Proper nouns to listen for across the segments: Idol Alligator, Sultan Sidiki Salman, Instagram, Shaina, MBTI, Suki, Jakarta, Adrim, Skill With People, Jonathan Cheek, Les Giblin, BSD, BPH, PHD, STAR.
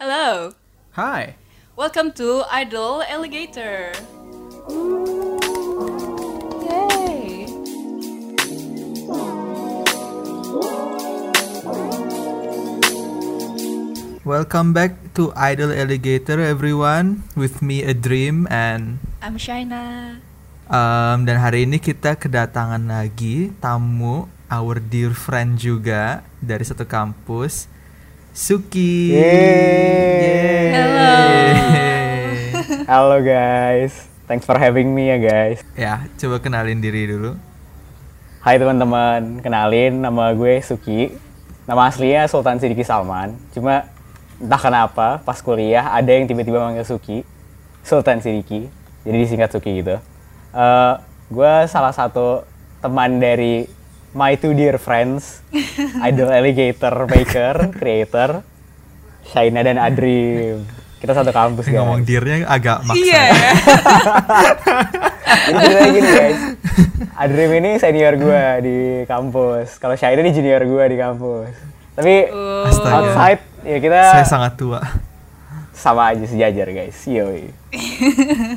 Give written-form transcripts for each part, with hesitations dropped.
Hello. Hi. Welcome to Idol Alligator. Yay. Welcome back to Idol Alligator, everyone. With me, Adrim, and I'm Shaina. Dan hari ini kita kedatangan lagi tamu, our dear friend juga dari satu kampus. Suki. Yeay. Hello. Halo guys. Thanks for having me ya guys. Ya, coba kenalin diri dulu. Hai teman-teman, kenalin nama gue Suki. Nama aslinya Sultan Sidiki Salman. Cuma entah kenapa pas kuliah ada yang tiba-tiba manggil Suki, Sultan Sidiki. Jadi disingkat Suki gitu. Gue salah satu teman dari my two dear friends, Idol Alligator maker, creator, Shaina dan Adrim. Kita satu kampus guys. Ngomong dearnya agak maksa. Iya. Yeah. Jadi ceritanya gini guys, Adrim ini senior gue di kampus. Kalau Shaina ini junior gue di kampus. Tapi outside ya kita. Saya sangat tua. Sama aja sejajar guys. Yoi.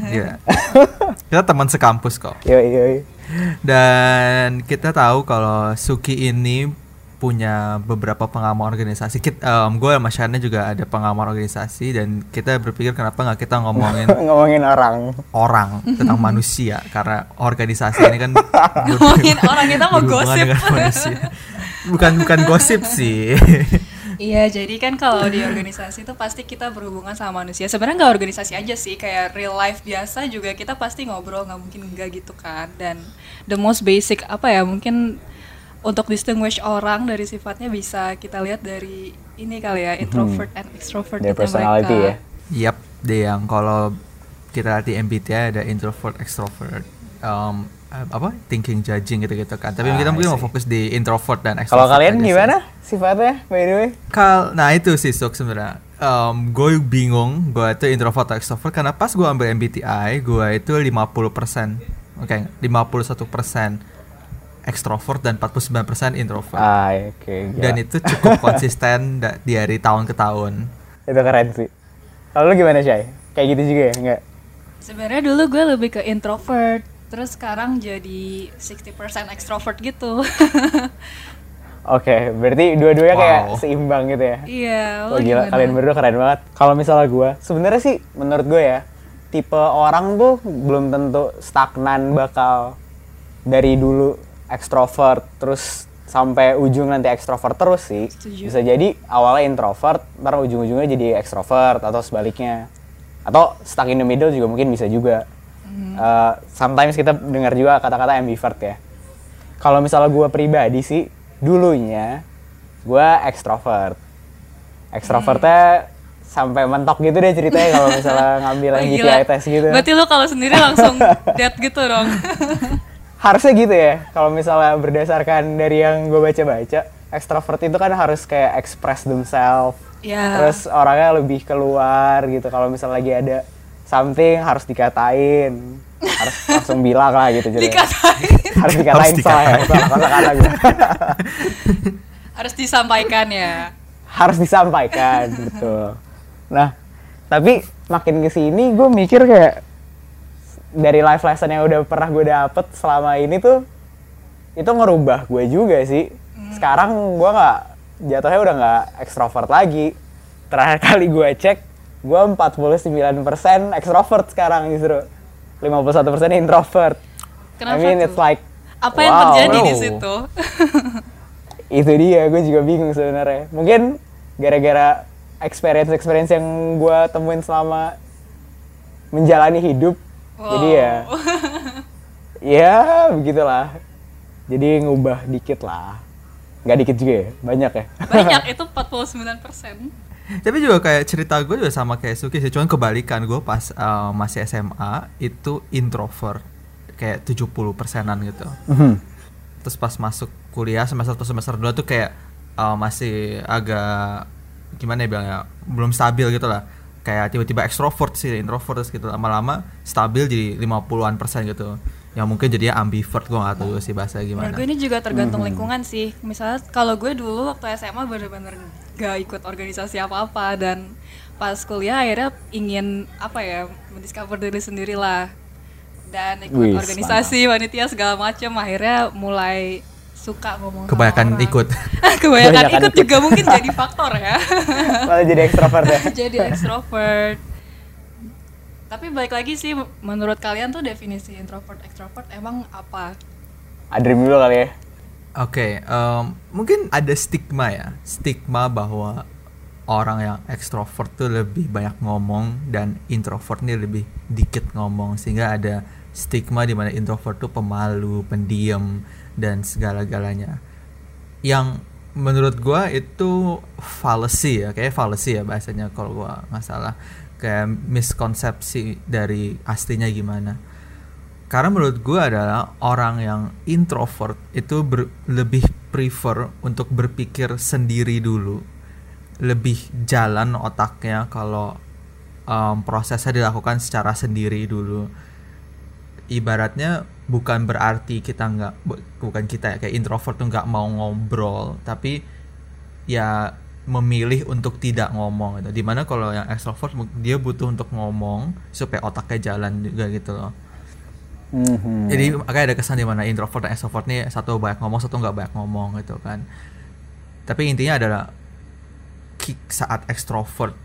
Iya. Kita teman sekampus kok. Yoi yoi. Dan kita tahu kalau Suki ini punya beberapa pengalaman organisasi. Gue sama Shaina juga ada pengalaman organisasi, dan kita berpikir kenapa nggak kita ngomongin orang tentang manusia, karena organisasi ini kan ngomongin orang, kita mau gosip. Bukan gosip sih. Iya, jadi kan kalau di organisasi itu pasti kita berhubungan sama manusia. Sebenarnya nggak organisasi aja sih, kayak real life biasa juga kita pasti ngobrol, nggak mungkin enggak gitu kan. Dan the most basic apa ya, mungkin untuk distinguish orang dari sifatnya bisa kita lihat dari ini kali ya, introvert and extrovert dari personality mereka. Ya. Yap, yang kalau kita lihat di MBTI ada introvert, extrovert. Thinking, judging gitu-gitu kan. Tapi kita mungkin mau fokus di introvert dan extrovert. Kalau kalian gimana sih sifatnya, by the way? Nah itu sih Sok sebenarnya. Gue bingung, gue itu introvert atau extrovert, karena pas gue ambil MBTI, gue itu 51% extrovert dan 49% introvert. Okay, dan itu cukup konsisten dari tahun ke tahun. Itu keren sih. Kalau lu gimana Syai? Kayak gitu juga ya? Enggak? Sebenarnya dulu gue lebih ke introvert, terus sekarang jadi 60% extrovert gitu. Oke, berarti dua-duanya kayak seimbang gitu ya? Iya. Wah gila, kalian berdua keren banget. Kalau misalnya gue, sebenarnya sih menurut gue ya, tipe orang tuh belum tentu stagnan bakal dari dulu extrovert, terus sampai ujung nanti extrovert terus sih. Setuju. Bisa jadi awalnya introvert, ntar ujung-ujungnya jadi extrovert, atau sebaliknya. Atau stuck in the middle juga mungkin bisa juga. Sometimes kita dengar juga kata-kata ambivert ya. Kalau misalnya gue pribadi sih, dulunya gue extrovert. Extrovertnya sampai mentok gitu deh ceritanya kalau misalnya ngambil MBTI test gitu. Berarti lo kalau sendiri langsung dead gitu dong. Harusnya gitu ya. Kalau misalnya berdasarkan dari yang gue baca-baca, extrovert itu kan harus kayak express themselves. Yeah. Terus orangnya lebih keluar gitu. Kalau misalnya lagi ada something harus dikatain, harus langsung bilang lah gitu. Harus dikatain soalnya. Harus disampaikan ya. Harus disampaikan, betul. Nah, tapi makin kesini gue mikir kayak dari life lesson yang udah pernah gue dapet selama ini tuh, itu ngerubah gue juga sih. Sekarang gue udah nggak extrovert lagi. Terakhir kali gue cek, gue 49% extrovert sekarang justru, 51% introvert. Kenapa tuh? It's like, apa yang terjadi di situ? Itu dia, gue juga bingung sebenarnya. Mungkin gara-gara experience yang gue temuin selama menjalani hidup, jadi ya begitulah. Jadi ngubah dikit lah, nggak dikit juga ya, banyak ya. Banyak itu 49%. Tapi juga kayak cerita gue juga sama kayak Suki sih, cuman kebalikan. Gue pas masih SMA itu introvert kayak 70%-an gitu. Terus pas masuk kuliah semester 1 semester 2 tuh kayak masih agak gimana ya bilangnya, belum stabil gitu lah. Kayak tiba-tiba extrovert sih, introvert terus gitu, lama-lama stabil jadi 50-an% gitu. yang mungkin jadinya ambivert, gue gak tahu sih bahasa gimana. Gue ini juga tergantung lingkungan sih. Misalnya kalau gue dulu waktu SMA bener-bener gak ikut organisasi apa-apa, dan pas kuliah akhirnya ingin apa ya, mendiscover diri sendiri lah, dan ikut organisasi, panitia segala macam. Akhirnya mulai suka ngomong kebanyakan orang. Kebanyakan ikut juga mungkin jadi faktor ya. Malah jadi ekstrovert ya. Jadi ekstrovert. Tapi balik lagi sih, menurut kalian tuh definisi introvert ekstrovert emang apa? Adrim dulu kali ya. Oke, mungkin ada stigma ya, stigma bahwa orang yang ekstrovert tuh lebih banyak ngomong dan introvert nih lebih dikit ngomong, sehingga ada stigma di mana introvert tuh pemalu, pendiam dan segala-galanya. Yang menurut gua itu fallacy ya, kayak fallacy ya bahasanya kalau gua nggak salah. Kayak miskonsepsi dari aslinya gimana. Karena menurut gue adalah orang yang introvert itu lebih prefer untuk berpikir sendiri dulu, lebih jalan otaknya kalau prosesnya dilakukan secara sendiri dulu. Ibaratnya bukan berarti kita nggak, bukan kita ya, kayak introvert tuh nggak mau ngobrol, tapi ya memilih untuk tidak ngomong gitu. Dimana kalau yang extrovert dia butuh untuk ngomong supaya otaknya jalan juga gitu loh. Jadi kayak ada kesan dimana introvert dan extrovert nih satu banyak ngomong, satu nggak banyak ngomong gitu kan. Tapi intinya adalah saat extrovert,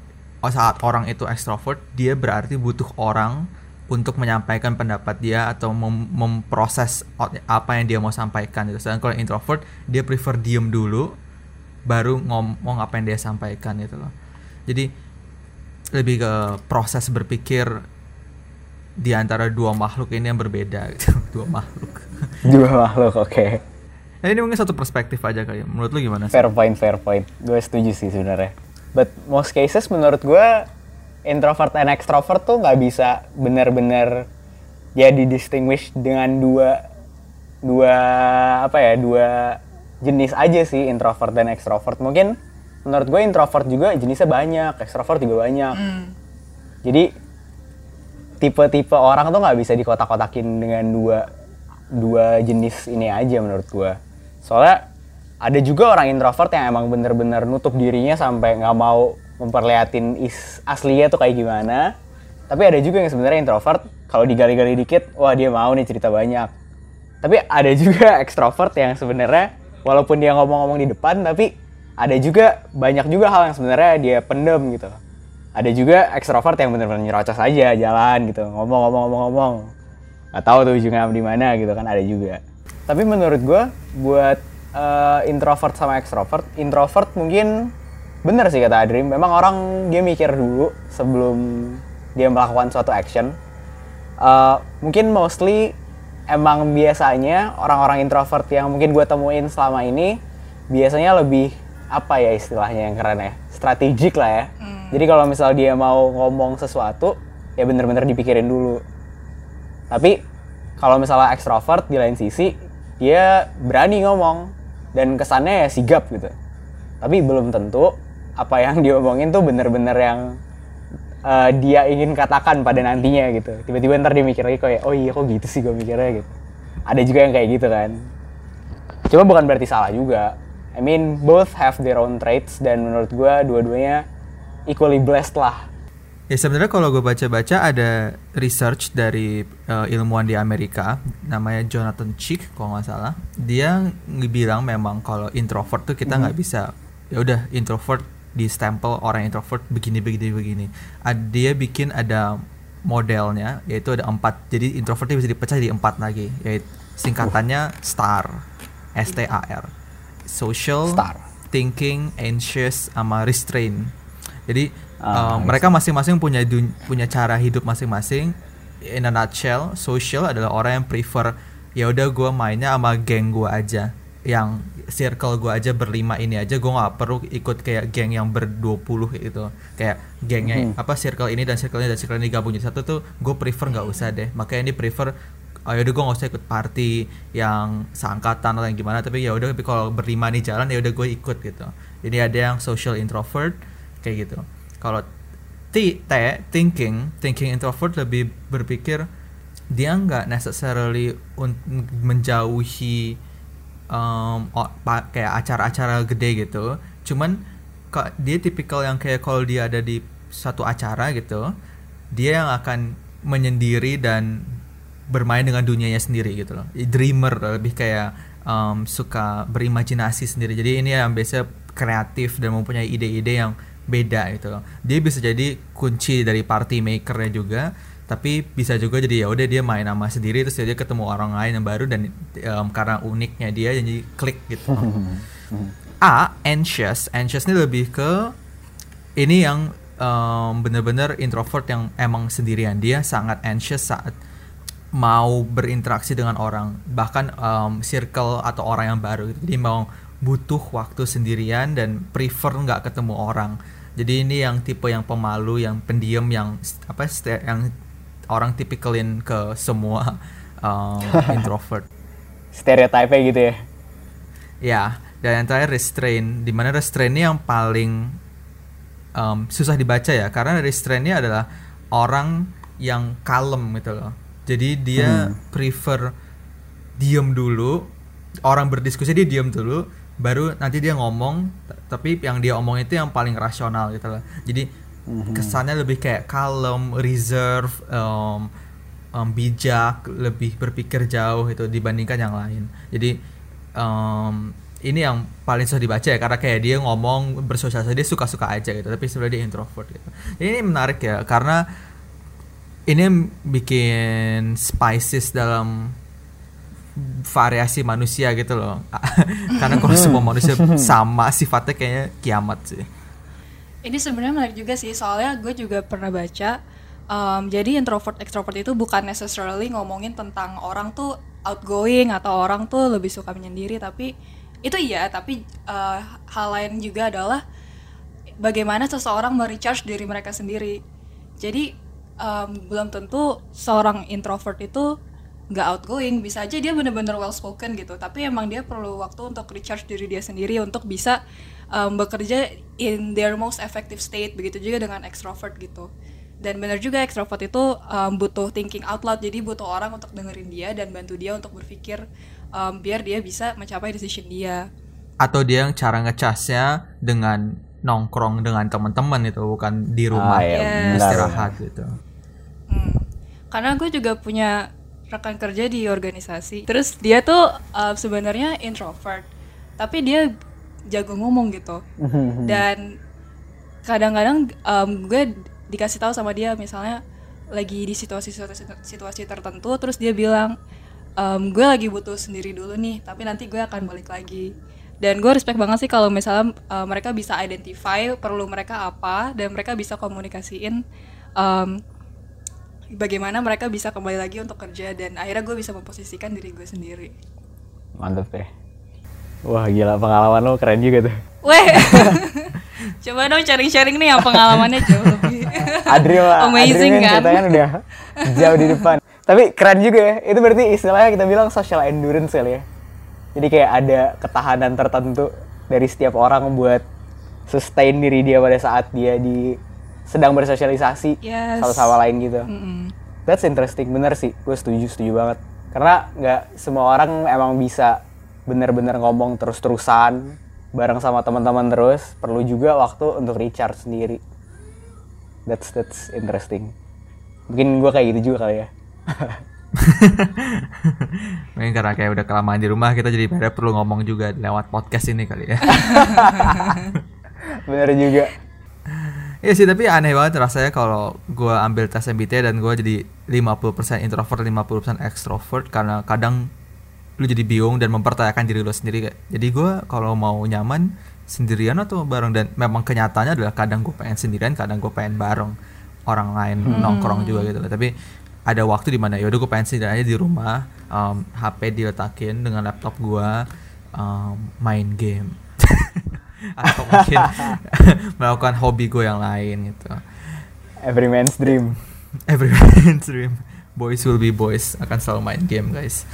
saat orang itu extrovert, dia berarti butuh orang untuk menyampaikan pendapat dia atau memproses apa yang dia mau sampaikan gitu. Sedangkan kalau introvert dia prefer diem dulu baru ngomong apa yang dia sampaikan gitu loh. Jadi lebih ke proses berpikir di antara dua makhluk ini yang berbeda gitu. Dua makhluk, oke. Nah, ini mungkin satu perspektif aja kali. Menurut lu gimana sih? Fair point. Gue setuju sih sebenarnya. But most cases menurut gue introvert and extrovert tuh nggak bisa benar-benar ya di-distinguish dengan dua jenis aja sih, introvert dan extrovert. Mungkin menurut gue introvert juga jenisnya banyak, extrovert juga banyak. Jadi tipe-tipe orang tuh nggak bisa dikotak-kotakin dengan dua jenis ini aja menurut gue. Soalnya ada juga orang introvert yang emang bener-bener nutup dirinya sampai nggak mau memperlihatin aslinya tuh kayak gimana. Tapi ada juga yang sebenarnya introvert, kalau digali-gali dikit, wah dia mau nih cerita banyak. Tapi ada juga extrovert yang sebenarnya walaupun dia ngomong-ngomong di depan, tapi ada juga banyak juga hal yang sebenarnya dia pendem gitu. Ada juga ekstrovert yang benar-benar nyerocos aja jalan gitu, ngomong. Gak tahu tuh ujungnya di mana gitu kan, ada juga. Tapi menurut gue buat introvert sama ekstrovert, introvert mungkin bener sih kata Adrim. Memang orang dia mikir dulu sebelum dia melakukan suatu action. Mungkin mostly emang biasanya orang-orang introvert yang mungkin gue temuin selama ini biasanya lebih apa ya istilahnya yang keren ya, strategik lah ya. Jadi kalau misal dia mau ngomong sesuatu ya bener-bener dipikirin dulu. Tapi kalau misalnya extrovert di lain sisi dia berani ngomong dan kesannya ya sigap gitu. Tapi belum tentu apa yang diomongin tuh bener-bener yang dia ingin katakan pada nantinya gitu. Tiba-tiba ntar dia mikir lagi kayak, oh iya kok gitu sih gue mikirnya gitu. Ada juga yang kayak gitu kan. Cuma bukan berarti salah juga. I mean both have their own traits dan menurut gue dua-duanya equally blessed lah. Ya sebenarnya kalau gue baca-baca ada research dari ilmuwan di Amerika namanya Jonathan Cheek kalau nggak salah. Dia bilang memang kalau introvert tuh kita nggak bisa, ya udah introvert di stempel orang introvert begini. Dia bikin ada modelnya, yaitu ada 4. Jadi introvertnya bisa dipecah jadi 4 lagi, yaitu singkatannya STAR, STAR, social, star, thinking, anxious, sama restraint. Jadi mereka masing-masing punya cara hidup masing-masing. In a nutshell, social adalah orang yang prefer ya udah gue mainnya sama geng gue aja, yang circle gue aja berlima ini aja, gue nggak perlu ikut kayak geng yang ber-20 gitu, kayak gengnya circle ini dan circle ini dan circle ini gabung jadi satu tuh gue prefer nggak usah deh. Makanya ini prefer ya udah gue nggak usah ikut party yang seangkatan atau yang gimana, tapi ya udah kalau berlima nih jalan ya udah gue ikut gitu. Jadi ada yang social introvert kayak gitu. Kalau thinking introvert lebih berpikir dia nggak necessarily menjauhi kayak acara-acara gede gitu, cuman dia tipikal yang kayak kalau dia ada di satu acara gitu, dia yang akan menyendiri dan bermain dengan dunianya sendiri gitu loh. Dreamer, lebih kayak suka berimajinasi sendiri. Jadi ini yang biasanya kreatif dan mempunyai ide-ide yang beda gitu loh. Dia bisa jadi kunci dari party makernya juga, tapi bisa juga jadi ya udah dia main sama sendiri terus dia ketemu orang lain yang baru dan karena uniknya dia jadi klik gitu. A, anxious. Anxious ini lebih ke ini yang bener-bener introvert yang emang sendirian. Dia sangat anxious saat mau berinteraksi dengan orang, bahkan circle atau orang yang baru. Jadi mau butuh waktu sendirian dan prefer nggak ketemu orang. Jadi ini yang tipe yang pemalu, yang pendiam, yang apa? Yang orang tipikalin ke semua introvert. Stereotipe gitu ya? Ya, dan yang terakhir restraint. Dimana restraint ini yang paling susah dibaca ya, karena restraint ini adalah orang yang kalem gitu loh. Jadi dia prefer diem dulu, orang berdiskusi dia diem dulu, baru nanti dia ngomong, tapi yang dia omong itu yang paling rasional gitu lah. Jadi kesannya lebih kayak kalem, reserve, bijak, lebih berpikir jauh itu dibandingkan yang lain. Jadi ini yang paling susah dibaca ya, karena kayak dia ngomong bersosialisasi dia suka-suka aja gitu, tapi sebenarnya dia introvert gitu. Jadi ini menarik ya, karena ini bikin spices dalam variasi manusia gitu loh. Karena kalau semua manusia sama sifatnya kayaknya kiamat sih. Ini sebenarnya menarik juga sih, soalnya gue juga pernah baca jadi introvert extrovert itu bukan necessarily ngomongin tentang orang tuh outgoing atau orang tuh lebih suka menyendiri, tapi itu iya, tapi hal lain juga adalah bagaimana seseorang merecharge diri mereka sendiri. Jadi belum tentu seorang introvert itu nggak outgoing, bisa aja dia benar-benar well spoken gitu, tapi emang dia perlu waktu untuk recharge diri dia sendiri untuk bisa bekerja in their most effective state. Begitu juga dengan extrovert gitu. Dan benar juga extrovert itu butuh thinking out loud, jadi butuh orang untuk dengerin dia dan bantu dia untuk berpikir biar dia bisa mencapai decision dia. Atau dia yang cara ngecasnya dengan nongkrong dengan teman-teman itu, bukan di rumah istirahat gitu. Karena gue juga punya rekan kerja di organisasi, terus dia tuh sebenarnya introvert, tapi dia jago ngomong gitu. Dan kadang-kadang gue dikasih tahu sama dia, misalnya lagi di situasi tertentu, terus dia bilang gue lagi butuh sendiri dulu nih, tapi nanti gue akan balik lagi. Dan gue respect banget sih kalau misalnya mereka bisa identify perlu mereka apa, dan mereka bisa komunikasiin bagaimana mereka bisa kembali lagi untuk kerja, dan akhirnya gue bisa memposisikan diri gue sendiri. Mantep deh. Wah gila, pengalaman lo keren juga tuh. Weh. Coba dong sharing-sharing nih yang pengalamannya jauh lebih amazing kan? Ceritanya udah jauh di depan. Tapi keren juga ya, itu berarti istilahnya kita bilang social endurance kali ya. Jadi kayak ada ketahanan tertentu dari setiap orang buat sustain diri dia pada saat dia sedang bersosialisasi satu sama lain gitu. That's interesting, bener sih, gue setuju banget. Karena nggak semua orang emang bisa bener-bener ngomong terus-terusan bareng sama teman-teman terus. Perlu juga waktu untuk recharge sendiri. That's interesting. Mungkin gue kayak gitu juga kali ya. Mungkin karena kayak udah kelamaan di rumah, kita jadi pada perlu ngomong juga lewat podcast ini kali ya. Bener juga. Iya sih, tapi aneh banget rasanya kalau gue ambil tes MBTI dan gue jadi 50% introvert, 50% extrovert, karena kadang lu jadi bingung dan mempertanyakan diri lu sendiri kayak, jadi gue kalau mau nyaman sendirian atau bareng, dan memang kenyataannya adalah kadang gue pengen sendirian, kadang gue pengen bareng orang lain nongkrong juga gitu loh. Tapi ada waktu di mana ya udah gue pengen sendirian aja di rumah, HP diletakin dengan laptop gue, main game. Atau mungkin melakukan hobi gue yang lain gitu. Every man's dream. Boys will be boys, akan selalu main game guys.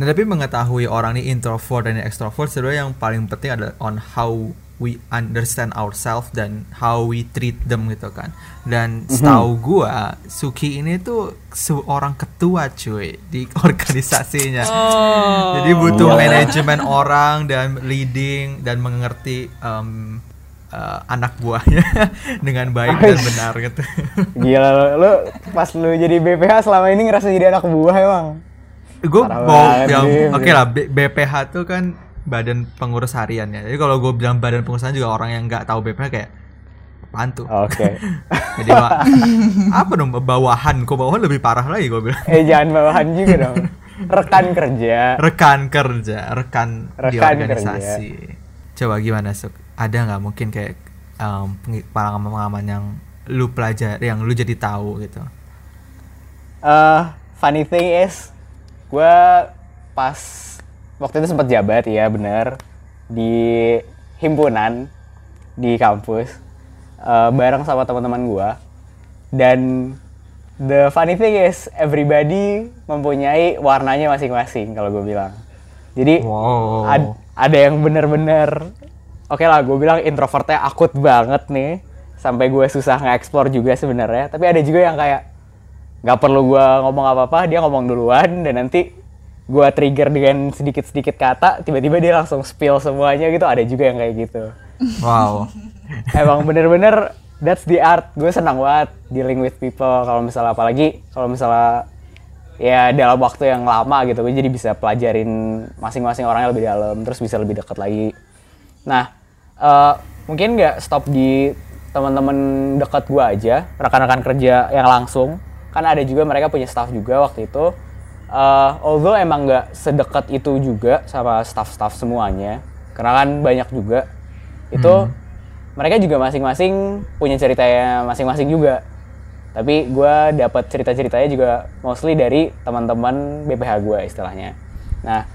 Nah tapi mengetahui orang ini introvert dan extrovert sebenarnya yang paling penting adalah on how we understand ourselves dan how we treat them gitu kan. Dan setahu gua Suki ini tuh seorang ketua cuy di organisasinya. Oh. Jadi butuh manajemen orang dan leading dan mengerti anak buahnya dengan baik dan benar gitu. Gila lu pas lu jadi BPH selama ini ngerasa jadi anak buah emang. Gue mau yang oke lah, BPH tuh kan badan pengurus hariannya. Jadi kalau gue bilang badan pengurusan juga orang yang nggak tahu BPH kayak pantu. Oke. Jadi apa dong bawahan? Kok bawahan lebih parah lagi gue bilang. Jangan bawahan juga dong. Rekan kerja di organisasi. Kerja. Coba gimana Suk? Ada nggak mungkin kayak pengalaman yang lu pelajari, yang lu jadi tahu gitu? Funny thing is, gue pas waktu itu sempat jabat ya bener di himpunan di kampus bareng sama teman-teman gue, dan the funny thing is everybody mempunyai warnanya masing-masing kalau gue bilang. Jadi wow. ada yang bener-bener oke lah gue bilang introvertnya akut banget nih sampai gue susah nge-explore juga sebenarnya, tapi ada juga yang kayak nggak perlu gue ngomong apa-apa dia ngomong duluan dan nanti gue trigger dengan sedikit-sedikit kata, tiba-tiba dia langsung spill semuanya gitu, ada juga yang kayak gitu. Wow. Emang bener-bener, that's the art. Gue senang banget dealing with people, kalau misalnya apalagi, kalau misalnya ya dalam waktu yang lama gitu, gue jadi bisa pelajarin masing-masing orangnya lebih dalam, terus bisa lebih dekat lagi. Nah, mungkin nggak stop di teman-teman dekat gue aja, rekan-rekan kerja yang langsung, kan ada juga mereka punya staff juga waktu itu. Although emang nggak sedekat itu juga sama staff-staff semuanya, karena kan banyak juga itu mereka juga masing-masing punya ceritanya masing-masing juga. Tapi gue dapat cerita-ceritanya juga mostly dari teman-teman BPH gue istilahnya. Nah,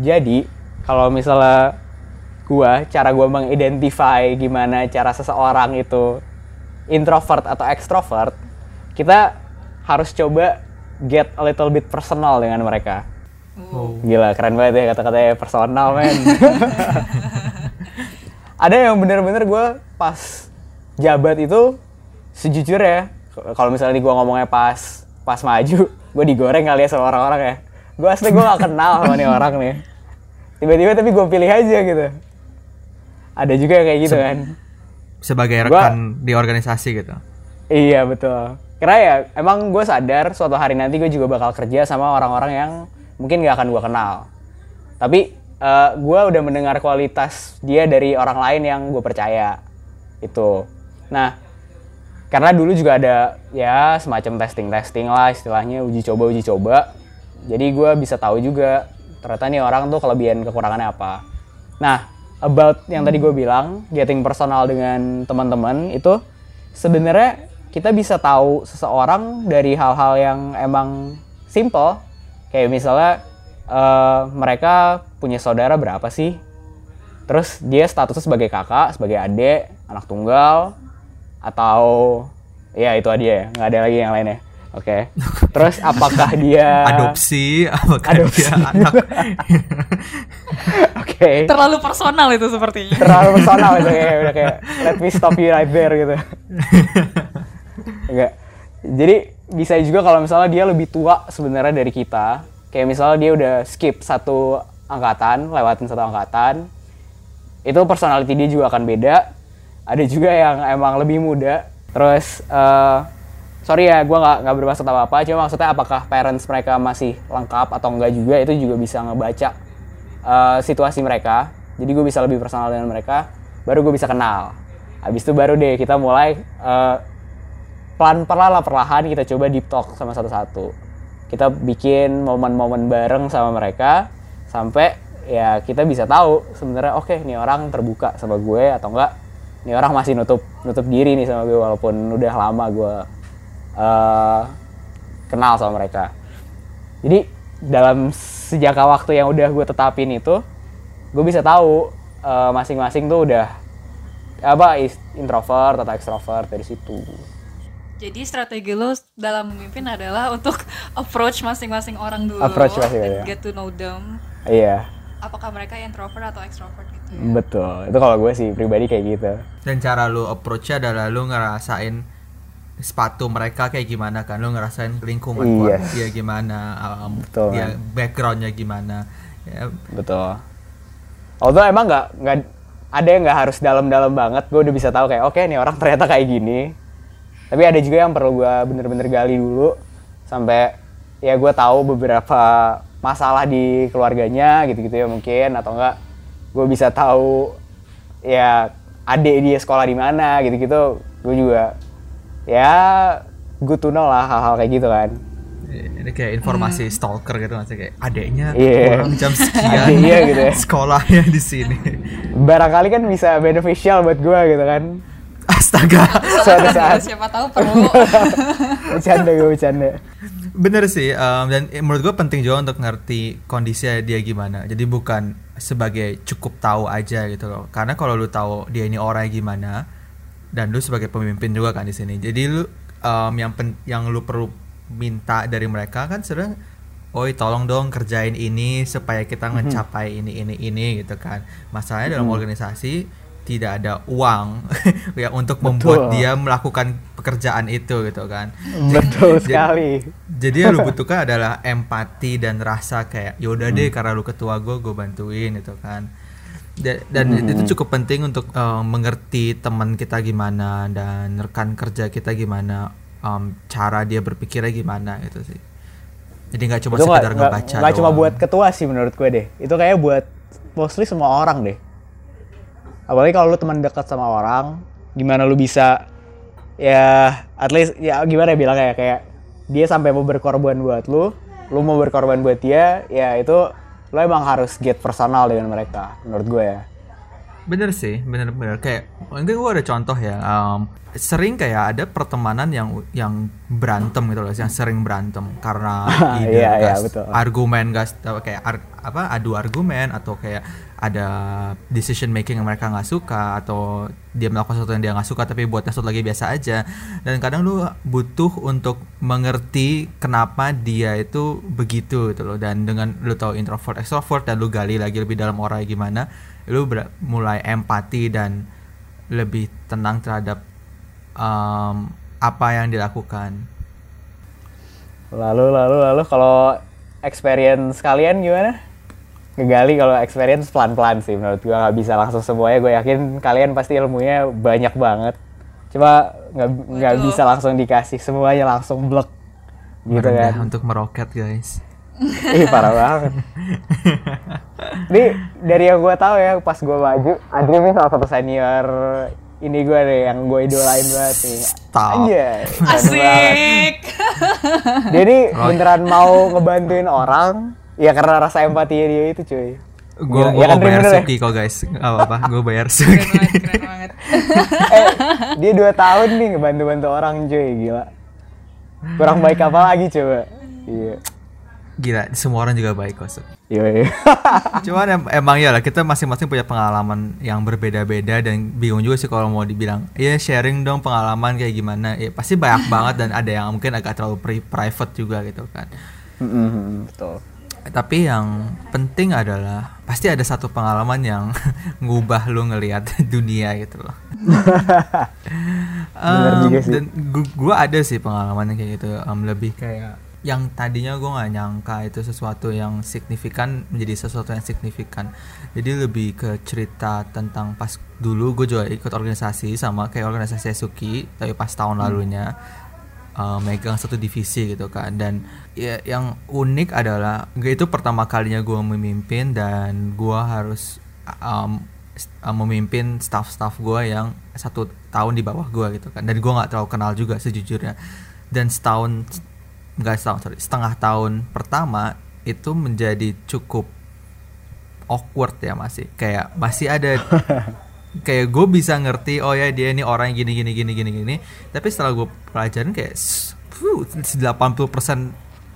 jadi kalau misalnya cara gue mengidentify gimana cara seseorang itu introvert atau extrovert, kita harus coba get a little bit personal dengan mereka. Oh. Gila, keren banget ya kata-katanya personal, men. Ada yang bener-bener gue pas jabat itu, sejujurnya, kalau misalnya gue ngomongnya pas maju, gue digoreng kali ya sama orang-orang ya. Gue asli gue gak kenal sama nih orang nih. Tiba-tiba tapi gue pilih aja gitu. Ada juga yang kayak gitu kan. Sebagai rekan di organisasi gitu. Iya, betul. Karena ya emang gue sadar suatu hari nanti gue juga bakal kerja sama orang-orang yang mungkin gak akan gue kenal. Tapi gue udah mendengar kualitas dia dari orang lain yang gue percaya. Itu. Nah, karena dulu juga ada ya semacam testing-testing lah istilahnya, uji coba. Jadi gue bisa tahu juga ternyata nih orang tuh kelebihan kekurangannya apa. Nah, about yang tadi gue bilang, getting personal dengan teman-teman itu sebenarnya kita bisa tahu seseorang dari hal-hal yang emang simple. Kayak misalnya mereka punya saudara berapa sih? Terus dia statusnya sebagai kakak, sebagai adik, anak tunggal, atau ya itu aja ya, nggak ada lagi yang lainnya. Oke. Okay. Terus apakah dia adopsi? Apakah dia anak? Oke. Okay. Terlalu personal itu sepertinya. Terlalu personal itu kayak let me stop you right there gitu. Enggak. Jadi bisa juga kalau misalnya dia lebih tua sebenarnya dari kita. Kayak misalnya dia udah skip satu angkatan, lewatin satu angkatan. Itu personality dia juga akan beda. Ada juga yang emang lebih muda. Terus, sorry ya gue gak bermaksud apa-apa. Cuma maksudnya apakah parents mereka masih lengkap atau enggak juga. Itu juga bisa ngebaca situasi mereka. Jadi gue bisa lebih personal dengan mereka. Baru gue bisa kenal. Habis itu baru deh kita mulai... perlahan-perlahan kita coba deep talk sama satu-satu. Kita bikin momen-momen bareng sama mereka sampai ya kita bisa tahu sebenarnya oke, nih orang terbuka sama gue atau enggak. Nih orang masih nutup diri nih sama gue walaupun udah lama gue kenal sama mereka. Jadi dalam sejangka waktu yang udah gue tetapin itu, gue bisa tahu masing-masing tuh udah apa introvert atau extrovert dari situ. Jadi strategi lo dalam memimpin adalah untuk approach masing-masing orang dulu, dan get to know them. Iya. Apakah mereka introvert atau extrovert gitu? ya. Betul, itu kalau gue sih pribadi kayak gitu. Dan cara lu approach-nya adalah lu ngerasain sepatu mereka kayak gimana kan, lu ngerasain lingkungan yes. dia gimana, betul, dia backgroundnya gimana ya. Betul. Although emang nggak ada yang nggak harus dalam-dalam banget, gue udah bisa tahu kayak oke, nih orang ternyata kayak gini. Tapi ada juga yang perlu gue bener-bener gali dulu sampai ya gue tahu beberapa masalah di keluarganya gitu-gitu ya mungkin, atau enggak gue bisa tahu ya adik dia sekolah di mana gitu-gitu. Gue juga ya good to know lah hal-hal kayak gitu kan. Ini kayak informasi stalker gitu, maksudnya kayak adiknya orang jam sekian gitu ya. Sekolahnya di sini. Barangkali kan bisa beneficial buat gue gitu kan. Astaga, suatu saat siapa tahu perlu. bercanda. Bener sih, dan menurut gue penting juga untuk ngerti kondisinya dia gimana. Jadi bukan sebagai cukup tahu aja gitu loh. Karena kalau lu tahu dia ini orangnya gimana, dan lu sebagai pemimpin juga kan di sini. Jadi lu yang lu perlu minta dari mereka kan sering, oi tolong dong kerjain ini supaya kita mencapai ini gitu kan. Masalahnya dalam organisasi tidak ada uang ya untuk membuat dia melakukan pekerjaan itu gitu kan. Betul sekali. Jadi yang lu butuhkan adalah empati dan rasa kayak yaudah deh karena lu ketua gue bantuin gitu kan. Dan itu cukup penting untuk mengerti teman kita gimana dan rekan kerja kita gimana, cara dia berpikirnya gimana gitu sih. Jadi nggak cuma sekedar ngebaca. Nggak cuma buat ketua sih menurut gue deh. Itu kayak buat mostly semua orang deh. Apalagi kalau lu teman dekat sama orang, gimana lu bisa ya at least ya gimana ya bilangnya, kayak dia sampai mau berkorban buat lu, lu mau berkorban buat dia, ya itu lu emang harus get personal dengan mereka menurut gue ya. Bener sih, bener kayak mungkin gue ada contoh ya, sering kayak ada pertemanan yang berantem gitu loh, yang sering berantem karena ide argumen guys, kayak adu argumen, atau kayak ada decision making yang mereka nggak suka, atau dia melakukan sesuatu yang dia nggak suka tapi buatnya sesuatu lagi biasa aja. Dan kadang lu butuh untuk mengerti kenapa dia itu begitu gitu loh, dan dengan lu tahu introvert extrovert dan lu gali lagi lebih dalam orangnya gimana, lu mulai empati dan lebih tenang terhadap apa yang dilakukan. Lalu kalau experience kalian gimana? Ngegali kalau experience pelan-pelan sih menurut gue, nggak bisa langsung semuanya. Gue yakin kalian pasti ilmunya banyak banget, cuma nggak bisa langsung dikasih semuanya langsung blek gitu kan. Untuk meroket guys. Ih parah banget. Ini dari yang gue tahu ya, pas gue maju, Adrim ini salah satu senior ini gue deh yang gue idolain banget nih. Anjay, asik. Jadi beneran mau ngebantuin orang ya karena rasa empatinya dia itu cuy. Gue ya, bayar Suki kok guys, nggak apa-apa, gue bayar Suki. Keren banget. Dia 2 tahun nih ngebantu-bantu orang cuy, gila. Kurang baik apa lagi coba? Iya. Gila, semua orang juga baik kok. Iya. Cuman emang ya lah, kita masing-masing punya pengalaman yang berbeda-beda, dan bingung juga sih kalau mau dibilang ya sharing dong pengalaman kayak gimana. Ya pasti banyak banget, dan ada yang mungkin agak terlalu private juga gitu kan. Betul. Tapi yang penting adalah pasti ada satu pengalaman yang ngubah lu ngelihat dunia gitu loh. Dan gue ada sih pengalaman kayak gitu, lebih kayak yang tadinya gue nggak nyangka itu sesuatu yang signifikan menjadi sesuatu yang signifikan. Jadi lebih ke cerita tentang pas dulu gue juga ikut organisasi sama kayak organisasi Suki, tapi pas tahun lalunya megang satu divisi gitu kan. Dan ya, yang unik adalah itu pertama kalinya gue memimpin, dan gue harus memimpin staff-staff gue yang 1 tahun di bawah gue gitu kan. Dan gue nggak terlalu kenal juga sejujurnya. Dan setengah tahun pertama itu menjadi cukup awkward ya, masih ada kayak gue bisa ngerti oh ya dia ini orang yang gini, tapi setelah gue pelajarin kayak 80%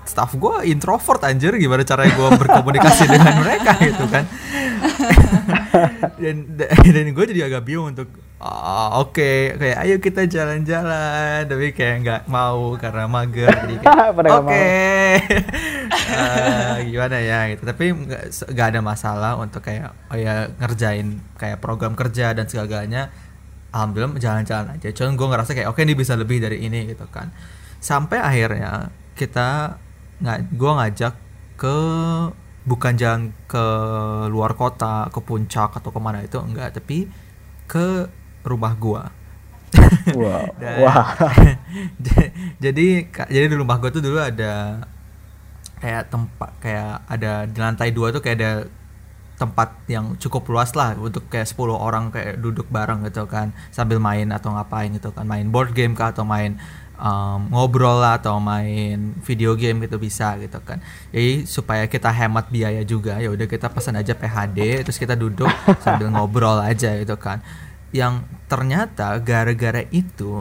staff gue introvert anjir, gimana caranya gue berkomunikasi dengan mereka gitu kan. Dan gue jadi agak bingung untuk Oh, oke, okay. Kayak ayo kita jalan-jalan, tapi kayak nggak mau karena mager. Oke, gimana ya gitu. Tapi nggak ada masalah untuk kayak oh ya ngerjain kayak program kerja dan segalanya. Alhamdulillah jalan-jalan aja. Cuman gue ngerasa kayak oke okay, ini bisa lebih dari ini gitu kan. Sampai akhirnya kita gue ngajak ke bukan jalan ke luar kota, ke puncak atau kemana itu enggak, tapi ke rumah gua. Wow. Jadi di rumah gua tuh dulu ada kayak tempat kayak ada di lantai 2 tuh kayak ada tempat yang cukup luas lah untuk kayak 10 orang kayak duduk bareng gitu kan sambil main atau ngapain gitu kan, main board game kah atau main ngobrol lah atau main video game gitu bisa gitu kan. Jadi supaya kita hemat biaya juga ya udah kita pesan aja PHD terus kita duduk sambil ngobrol aja gitu kan. Yang ternyata gara-gara itu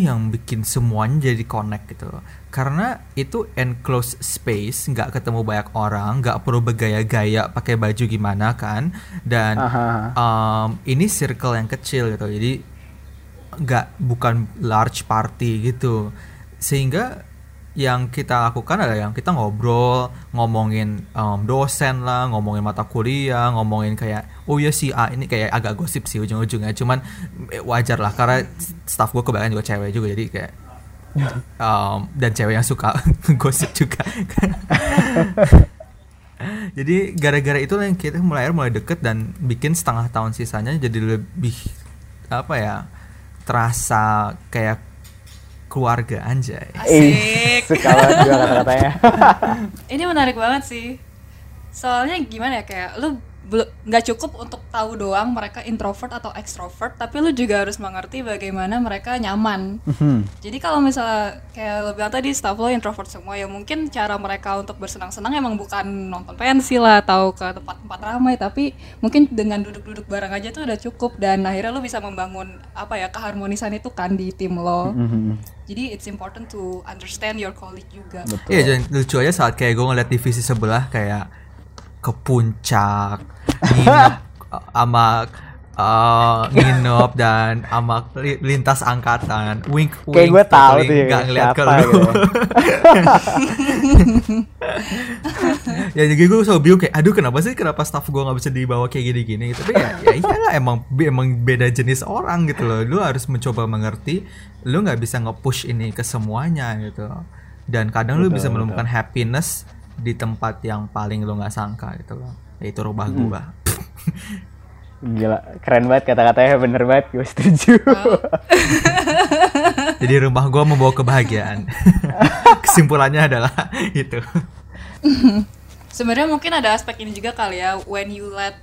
yang bikin semuanya jadi connect gitu loh. Karena itu enclosed space, nggak ketemu banyak orang, nggak perlu bergaya-gaya pakai baju gimana kan. Dan ini circle yang kecil gitu. Jadi bukan large party gitu, sehingga yang kita lakukan adalah yang kita ngobrol, ngomongin dosen lah, ngomongin mata kuliah, ngomongin kayak oh ya si A ini kayak agak gosip sih ujung-ujungnya, cuman wajar lah karena staff gue kebanyakan juga cewek juga, jadi kayak dan cewek yang suka gosip juga. Jadi gara-gara itu yang kita mulai deket dan bikin setengah tahun sisanya jadi lebih apa ya, terasa kayak keluarga anjay. Asik. Sekalian juga kata-katanya. Ini menarik banget sih. Soalnya gimana ya, kayak lu nggak cukup untuk tahu doang mereka introvert atau extrovert, tapi lu juga harus mengerti bagaimana mereka nyaman. Jadi kalau misalnya kayak lo bilang tadi staff lo introvert semua, ya mungkin cara mereka untuk bersenang-senang emang bukan nonton pensi lah atau ke tempat-tempat ramai, tapi mungkin dengan duduk-duduk bareng aja tuh udah cukup, dan akhirnya lo bisa membangun apa ya keharmonisan itu kan di tim lo. Jadi it's important to understand your colleague juga. Iya, dan lucu aja saat kayak gue ngeliat divisi sebelah kayak ke puncak, nginep sama nginep dan sama lintas angkatan, wink wink, gue tahu sih nggak ngeliat ke lu. Ya jadi gue selalu bingung kayak, aduh kenapa staff gue nggak bisa dibawa kayak gini-gini? Tapi ya iyalah emang beda jenis orang gitu loh. Lu harus mencoba mengerti, lu nggak bisa nge-push ini ke semuanya gitu. Dan kadang lu bisa menemukan happiness di tempat yang paling lo nggak sangka gitu loh, yaitu rumah gua. Gila, keren banget kata-katanya, bener banget, gue setuju. Jadi rumah gua membawa kebahagiaan. Kesimpulannya adalah itu. Sebenarnya mungkin ada aspek ini juga kali ya, when you let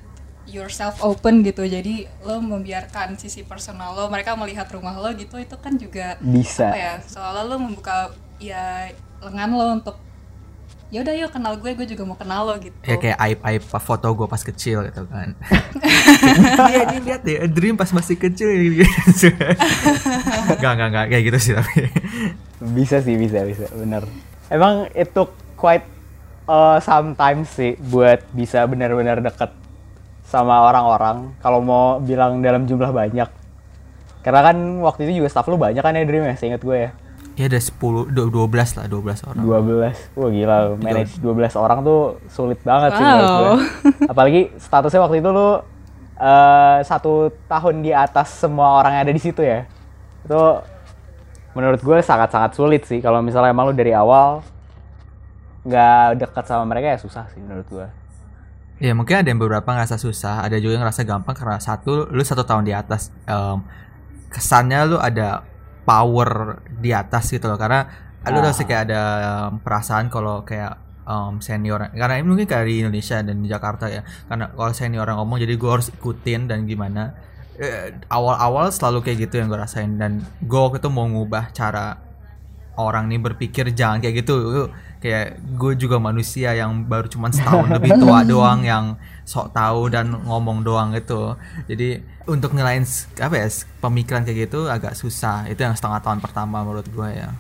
yourself open gitu, jadi lo membiarkan sisi personal lo, mereka melihat rumah lo gitu, itu kan juga bisa apa ya, soalnya lo membuka ya lengan lo untuk yaudah yuk kenal gue juga mau kenal lo gitu. Ya kayak aib-aib foto gue pas kecil gitu kan. Iya ini lihat deh, Dream pas masih kecil gitu. Enggak kayak gitu sih tapi. Bisa, bener. Emang it took quite sometimes sih buat bisa benar-benar deket sama orang-orang. Kalau mau bilang dalam jumlah banyak. Karena kan waktu itu juga staff lu banyak kan ya Dream ya, seingat gue ya. Ya ada 12 orang. 12. Wah gila, manage 12 orang tuh sulit banget sih menurut gue. Apalagi statusnya waktu itu lu 1 tahun di atas semua orang yang ada di situ ya. Itu menurut gue sangat-sangat sulit sih. Kalau misalnya emang lu dari awal nggak dekat sama mereka ya susah sih menurut gue. Ya mungkin ada yang beberapa ngerasa susah, ada juga yang ngerasa gampang karena lu 1 tahun di atas. Kesannya lu ada power di atas gitu loh, karena lu pasti kayak ada perasaan kalau kayak senior, karena ini mungkin kayak di Indonesia dan di Jakarta ya, karena kalau senior orang ngomong jadi gue harus ikutin dan gimana. Awal-awal selalu kayak gitu yang gue rasain, dan gue waktu itu mau ngubah cara orang nih berpikir, jangan kayak gitu, kayak gue juga manusia yang baru cuman 1 tahun lebih tua doang, yang sok tahu dan ngomong doang gitu. Jadi untuk ngelain apa ya pemikiran kayak gitu agak susah. Itu yang 1/2 tahun pertama menurut gue ya.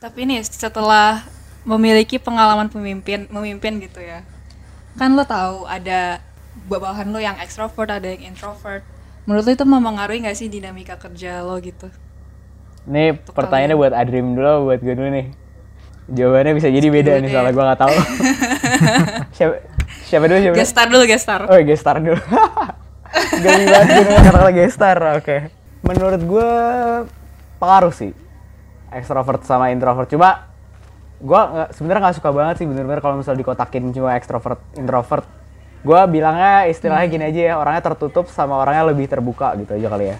Tapi ini setelah memiliki pengalaman memimpin gitu ya, kan lo tahu ada bawahan lo yang extrovert, ada yang introvert. Menurut lo itu mempengaruhi nggak sih dinamika kerja lo gitu? Ini pertanyaannya buat Adrim dulu, buat gue dulu nih. Jawabannya bisa jadi beda nih, soalnya gue nggak tahu. siapa dulu? Gestar dulu. Oh, gestar dulu. Geli banget dengan kata-kata gestar. Oke. Menurut gue pengaruh sih, ekstrovert sama introvert. Cuma gue sebenarnya nggak suka banget sih bener-bener kalau misalnya dikotakin cuma ekstrovert introvert. Gue bilangnya istilahnya gini aja ya, orangnya tertutup sama orangnya lebih terbuka gitu aja kali ya.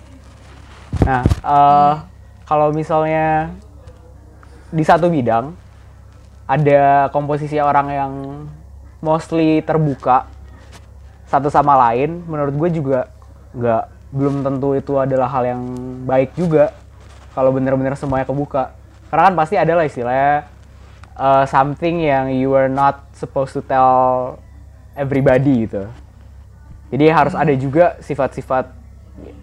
Nah, kalau misalnya di satu bidang ada komposisi orang yang mostly terbuka satu sama lain, menurut gue juga belum tentu itu adalah hal yang baik juga kalau bener-bener semuanya kebuka. Karena kan pasti adalah istilahnya something yang you are not supposed to tell everybody gitu. Jadi harus ada juga sifat-sifat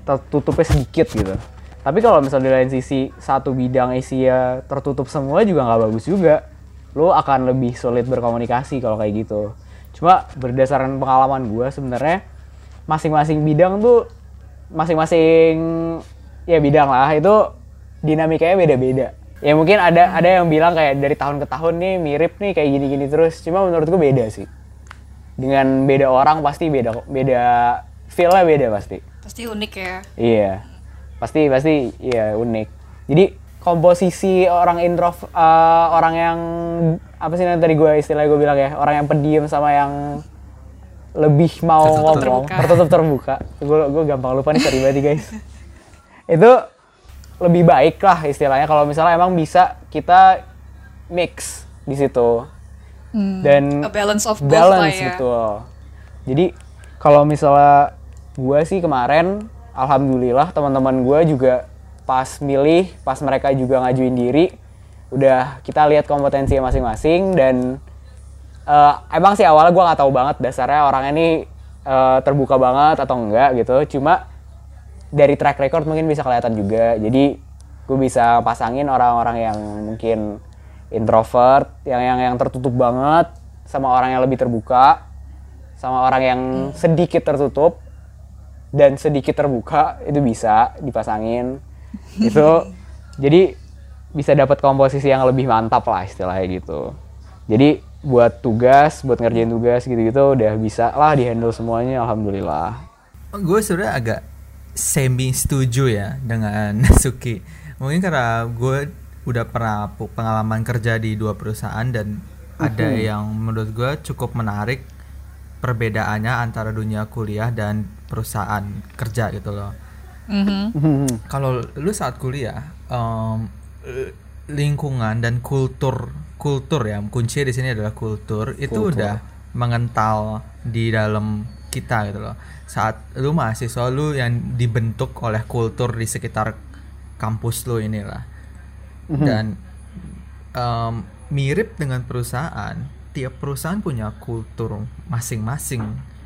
tertutupnya sedikit gitu. Tapi kalau misalnya di lain sisi satu bidang isinya tertutup semua juga nggak bagus juga. Lo akan lebih sulit berkomunikasi kalau kayak gitu. Cuma berdasarkan pengalaman gue sebenarnya masing-masing bidang tuh masing-masing ya bidang lah itu dinamikanya beda-beda. Ya mungkin ada yang bilang kayak dari tahun ke tahun nih mirip nih kayak gini-gini terus. Cuma menurut gue beda sih. Dengan beda orang pasti beda feel-nya beda pasti. Pasti unik ya. Iya. Pasti iya unik. Jadi komposisi orang introvert orang yang apa sih yang tadi gue istilahnya gue bilang ya, orang yang pendiam sama yang lebih mau ngomong, tertutup terbuka. Gue gampang lupa nih tadi guys. Itu lebih baik lah istilahnya kalau misalnya emang bisa kita mix di situ. Dan a balance of both balance ya. Betul. Jadi kalau misalnya gue sih kemarin alhamdulillah teman-teman gue juga pas milih, pas mereka juga ngajuin diri, udah kita lihat kompetensi masing-masing dan emang sih awalnya gue nggak tahu banget dasarnya orangnya ini terbuka banget atau enggak gitu. Cuma dari track record mungkin bisa kelihatan juga. Jadi gue bisa pasangin orang-orang yang mungkin introvert, yang tertutup banget, sama orang yang lebih terbuka, sama orang yang sedikit tertutup dan sedikit terbuka, itu bisa dipasangin. Itu jadi bisa dapat komposisi yang lebih mantap lah istilahnya gitu. Jadi buat tugas, buat ngerjain tugas gitu-gitu udah bisa lah dihandle semuanya, alhamdulillah. Gue sebenarnya agak semi setuju ya dengan Suki. Mungkin karena gue udah pernah pengalaman kerja di dua perusahaan dan ada yang menurut gue cukup menarik perbedaannya antara dunia kuliah dan perusahaan kerja gitu loh. Kalau lu saat kuliah lingkungan dan kultur ya, kunci di sini adalah kultur. Itu udah mengental di dalam kita gitu loh. Saat lu mahasiswa lu yang dibentuk oleh kultur di sekitar kampus lu inilah. Dan mirip dengan perusahaan, tiap perusahaan punya kultur masing-masing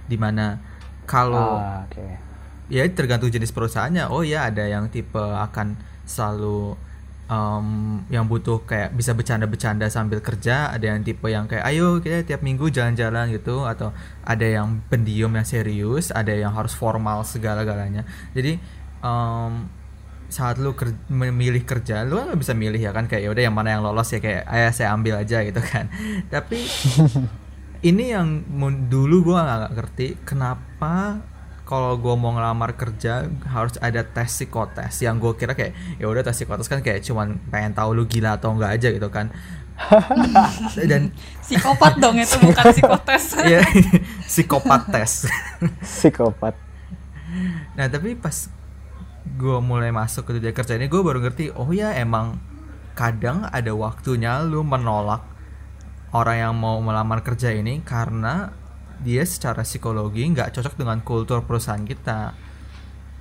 di mana kalau ya tergantung jenis perusahaannya. Oh ya, ada yang tipe akan selalu yang butuh kayak bisa bercanda-bercanda sambil kerja, ada yang tipe yang kayak ayo kita tiap minggu jalan-jalan gitu, atau ada yang pendiam yang serius, ada yang harus formal segala-galanya. Jadi saat lu memilih kerja, lu kan bisa milih ya kan, kayak yaudah yang mana yang lolos ya kayak ayah saya ambil aja gitu kan. Tapi ini yang dulu gue gak ngerti kenapa kalau gue mau ngelamar kerja harus ada tes psikotes. Yang gue kira kayak yaudah tes psikotes kan kayak cuman pengen tahu lu gila atau enggak aja gitu kan. Dan psikopat dong itu bukan psikotes. Iya, psikopat tes. Psikopat. Nah tapi pas gue mulai masuk ke dunia kerja ini gue baru ngerti, oh ya emang kadang ada waktunya lu menolak orang yang mau melamar kerja ini karena dia secara psikologi gak cocok dengan kultur perusahaan kita.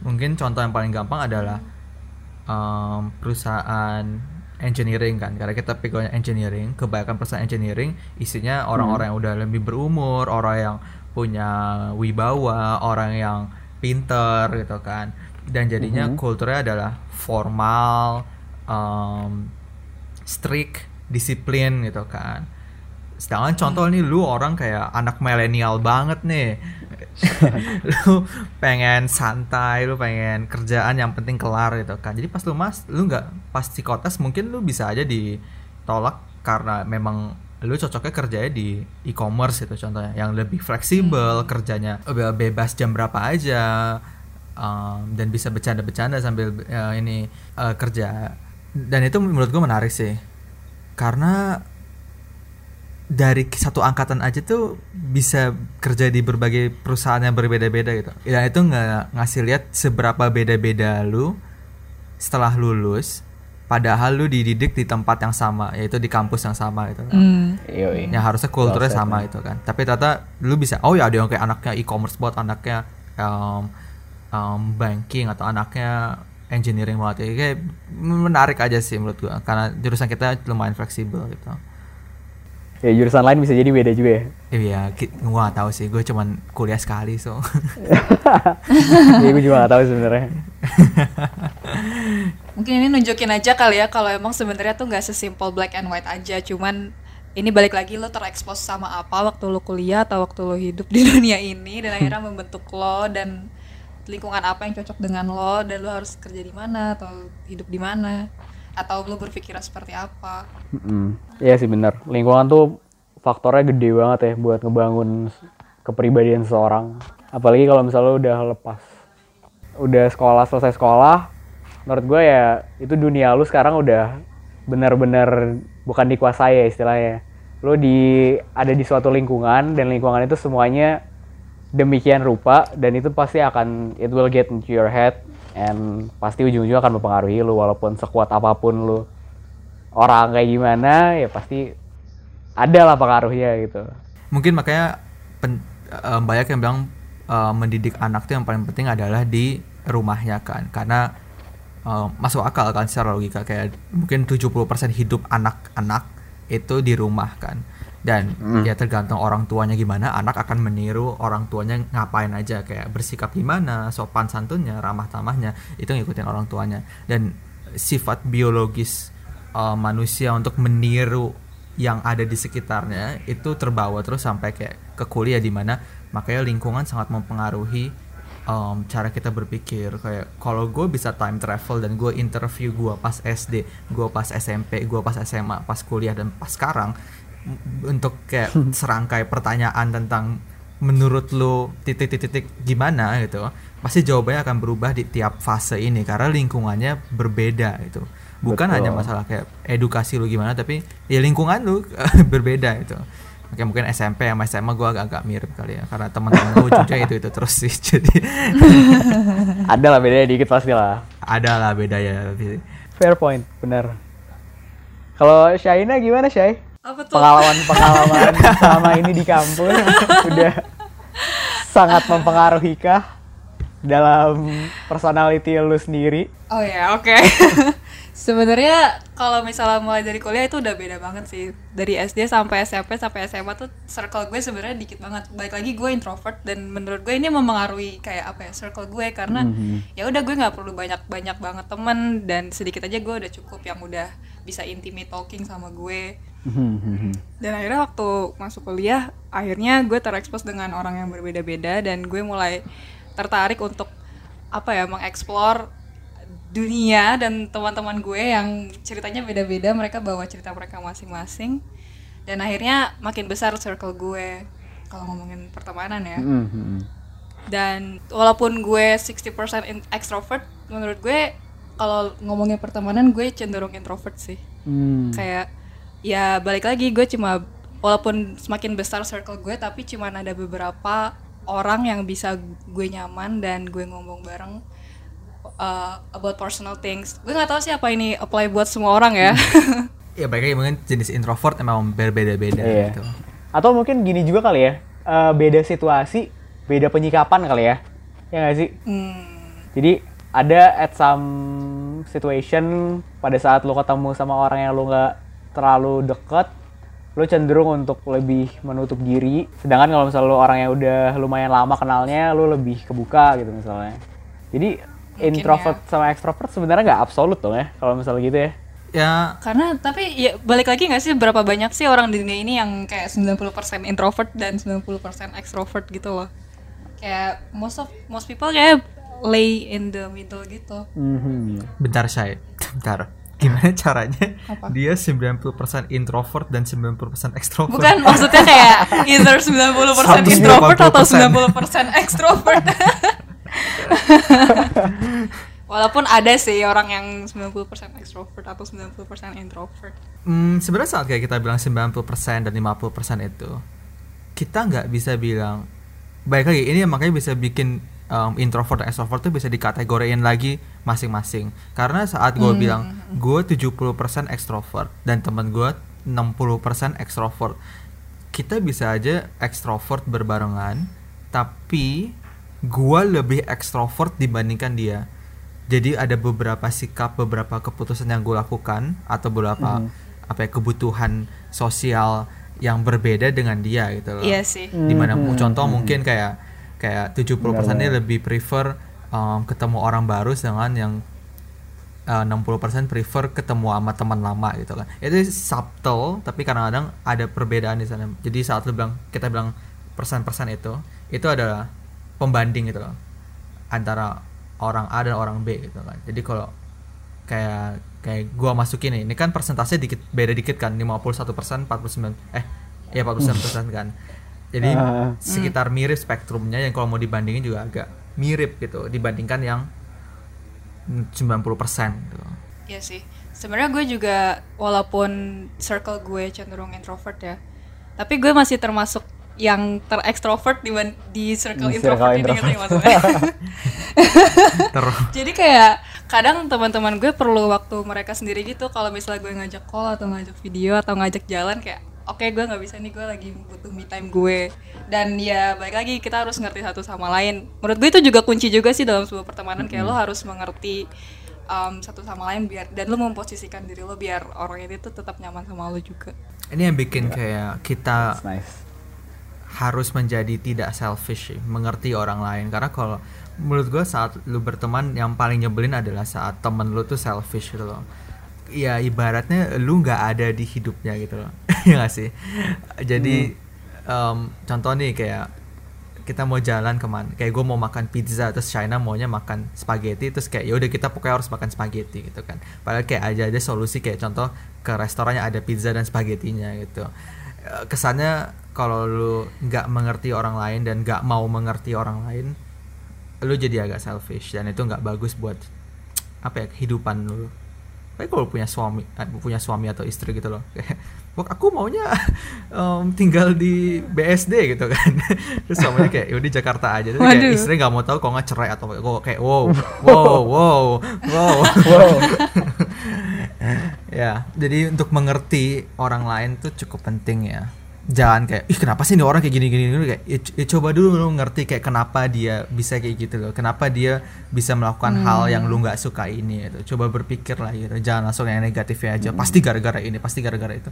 Mungkin contoh yang paling gampang adalah perusahaan engineering kan, karena kita pegang engineering, kebanyakan perusahaan engineering isinya orang-orang yang udah lebih berumur, orang yang punya wibawa, orang yang pinter gitu kan. Dan jadinya kulturnya adalah formal, strict, disiplin gitu kan. Sedangkan contoh nih lu orang kayak anak milenial banget nih, Lu pengen santai, lu pengen kerjaan yang penting kelar gitu kan. Jadi pas lu lu nggak pas psikotes mungkin lu bisa aja ditolak karena memang lu cocoknya kerjanya di e-commerce itu contohnya, yang lebih fleksibel, kerjanya bebas jam berapa aja, dan bisa bercanda-bercanda sambil kerja. Dan itu menurut gue menarik sih, karena dari satu angkatan aja tuh bisa kerja di berbagai perusahaan yang berbeda-beda gitu. Ya itu ngasih lihat seberapa beda-beda lu setelah lulus, padahal lu dididik di tempat yang sama, yaitu di kampus yang sama gitu kan. Yang harusnya kulturnya sama gitu kan. Tapi ternyata lu bisa, oh ya ada yang kayak anaknya e-commerce buat anaknya banking atau anaknya engineering banget. Kayak menarik aja sih menurut gua, karena jurusan kita lumayan fleksibel gitu. Ya jurusan lain bisa jadi beda juga ya? Iya, gue gak tau sih, gue cuman kuliah sekali so. Ya gue juga gak tau sebenarnya. Mungkin ini nunjukin aja kali ya, kalau emang sebenarnya tuh gak sesimpel black and white aja. Cuman ini balik lagi lo terekspos sama apa waktu lo kuliah atau waktu lo hidup di dunia ini. Dan akhirnya membentuk lo dan lingkungan apa yang cocok dengan lo. Dan lo harus kerja di mana atau hidup di mana, atau lu berpikiran seperti apa. Iya sih benar. Lingkungan tuh faktornya gede banget ya buat ngebangun kepribadian seseorang. Apalagi kalau misalnya udah lepas, udah sekolah, selesai sekolah, menurut gue ya itu dunia lu sekarang udah benar-benar bukan dikuasai ya istilahnya. Lu ada di suatu lingkungan, dan lingkungan itu semuanya demikian rupa, dan itu pasti akan, it will get into your head, and pasti ujung-ujungnya akan mempengaruhi lu. Walaupun sekuat apapun lu orang kayak gimana, ya pasti ada lah pengaruhnya gitu. Mungkin makanya banyak yang bilang mendidik anak tuh yang paling penting adalah di rumahnya kan. Karena masuk akal kan secara logika, kayak mungkin 70% hidup anak-anak itu di rumah kan. Dan ya tergantung orang tuanya gimana, anak akan meniru orang tuanya ngapain aja, kayak bersikap gimana, sopan santunnya, ramah tamahnya, itu ngikutin orang tuanya. Dan sifat biologis manusia untuk meniru yang ada di sekitarnya itu terbawa terus sampai kayak ke kuliah, dimana makanya lingkungan sangat mempengaruhi cara kita berpikir. Kayak kalau gue bisa time travel dan gue interview gue pas SD, gue pas SMP, gue pas SMA, pas kuliah, dan pas sekarang, untuk kayak serangkai pertanyaan tentang menurut lo titik-titik gimana gitu, pasti jawabannya akan berubah di tiap fase ini karena lingkungannya berbeda gitu. Bukan betul. Hanya masalah kayak edukasi lo gimana, tapi ya lingkungan lo berbeda gitu. Oke, mungkin SMP sama SMA gue agak-agak mirip kali ya, karena teman-teman gue juga itu terus sih. Jadi ada lah bedanya dikit pasti lah. Ada lah bedanya. Fair point, benar. Kalau Shaina gimana, Shay? Pengalaman-pengalaman selama ini di kampus udah sangat mempengaruhi kah dalam personality lu sendiri? Oh ya, oke. Sebenarnya kalau misalnya mulai dari kuliah itu udah beda banget sih. Dari SD sampai SMP sampai SMA tuh circle gue sebenarnya dikit banget. Balik lagi gue introvert, dan menurut gue ini mempengaruhi kayak apa ya circle gue, karena ya udah gue nggak perlu banyak banget temen, dan sedikit aja gue udah cukup yang udah bisa intimate talking sama gue. Dan akhirnya waktu masuk kuliah, akhirnya gue terekspos dengan orang yang berbeda-beda, dan gue mulai tertarik untuk mengeksplor dunia dan teman-teman gue yang ceritanya beda-beda, mereka bawa cerita mereka masing-masing, dan akhirnya makin besar circle gue kalau ngomongin pertemanan ya. Dan walaupun gue 60% extrovert, menurut gue kalau ngomongin pertemanan gue cenderung introvert sih. Kayak ya balik lagi, gue cuma, walaupun semakin besar circle gue, tapi cuma ada beberapa orang yang bisa gue nyaman dan gue ngomong bareng about personal things. Gue gak tahu sih apa ini apply buat semua orang ya. Ya balik lagi, mungkin jenis introvert emang berbeda-beda gitu. Atau mungkin gini juga kali ya, beda situasi, beda penyikapan kali ya. Ya gak sih? Jadi ada at some situation, pada saat lo ketemu sama orang yang lo gak terlalu deket, lo cenderung untuk lebih menutup diri. Sedangkan kalau misalnya lo orang yang udah lumayan lama kenalnya, lo lebih kebuka gitu misalnya. Jadi mungkin introvert sama extrovert sebenarnya nggak absolut dong ya kalau misalnya gitu ya. Ya. Karena tapi ya balik lagi nggak sih, berapa banyak sih orang di dunia ini yang kayak 90% introvert dan 90% extrovert gitu loh. kayak most people kayak lay in the middle gitu. Bentar Shay, bentar. Gimana caranya? Apa? Dia 90% introvert dan 90% ekstrovert. Bukan, maksudnya kayak either 90% introvert atau 90% ekstrovert. Walaupun ada sih orang yang 90% ekstrovert atau 90% introvert. Sebenarnya saat kayak kita bilang 90% dan 50% itu, kita nggak bisa bilang. Baik lagi, ini makanya bisa bikin introvert dan extrovert tuh bisa dikategoriin lagi masing-masing. Karena saat gue bilang gue 70% extrovert dan temen gue 60% extrovert, kita bisa aja extrovert berbarengan, tapi gue lebih extrovert dibandingkan dia. Jadi ada beberapa sikap, beberapa keputusan yang gue lakukan atau beberapa kebutuhan sosial yang berbeda dengan dia gitu loh. Iya sih. Dimana contoh mungkin kayak 70%-nya lebih prefer ketemu orang baru, sedangkan yang 60% prefer ketemu sama teman lama gitu kan. Itu subtle, tapi kadang-kadang ada perbedaan di sana. Jadi saat lu bilang, kita bilang persen-persen itu adalah pembanding gitu loh, antara orang A dan orang B gitu kan. Jadi kalau kayak gua masukin ini kan persentasenya dikit, beda dikit kan, 51%, 49% kan. Jadi sekitar mirip spektrumnya, yang kalau mau dibandingin juga agak mirip gitu dibandingkan yang 90% gitu. Iya sih. Sebenarnya gue juga walaupun circle gue cenderung introvert ya, tapi gue masih termasuk yang ter-extrovert di circle introvert ini gitu ya maksudnya. Jadi kayak kadang teman-teman gue perlu waktu mereka sendiri gitu. Kalau misalnya gue ngajak call atau ngajak video atau ngajak jalan kayak oke, gue nggak bisa nih, gue lagi butuh me time gue. Dan ya balik lagi, kita harus ngerti satu sama lain. Menurut gue itu juga kunci juga sih dalam sebuah pertemanan, kayak lo harus mengerti satu sama lain biar, dan lo memposisikan diri lo biar orang itu tuh tetap nyaman sama lo juga. Ini yang bikin kayak kita harus menjadi tidak selfish, mengerti orang lain. Karena kalau menurut gue saat lo berteman yang paling nyebelin adalah saat temen lo tuh selfish gitu loh. Ya ibaratnya lu nggak ada di hidupnya gitu loh. Ya nggak sih? Jadi contoh nih, kayak kita mau jalan kemana, kayak gue mau makan pizza terus Shaina maunya makan spaghetti, terus kayak ya udah kita pokoknya harus makan spaghetti gitu kan. Padahal kayak aja solusi, kayak contoh ke restorannya ada pizza dan spagettinya gitu. Kesannya kalau lu nggak mengerti orang lain dan nggak mau mengerti orang lain, lu jadi agak selfish, dan itu nggak bagus buat kehidupan lu. Kayak kalau punya suami atau istri gitu loh, aku maunya tinggal di BSD gitu kan, terus suaminya kayak di Jakarta aja, terus kayak istri nggak mau tahu, kalau nggak cerai atau kayak wow. Ya, jadi untuk mengerti orang lain tuh cukup penting ya. Jangan kayak kenapa sih ini orang kayak gini-gini dulu, kayak coba dulu lu ngerti kayak kenapa dia bisa kayak gitu loh, kenapa dia bisa melakukan hal yang lu nggak suka ini gitu. Coba berpikir lah gitu, jangan langsung yang negatifnya aja, pasti gara-gara ini, pasti gara-gara itu.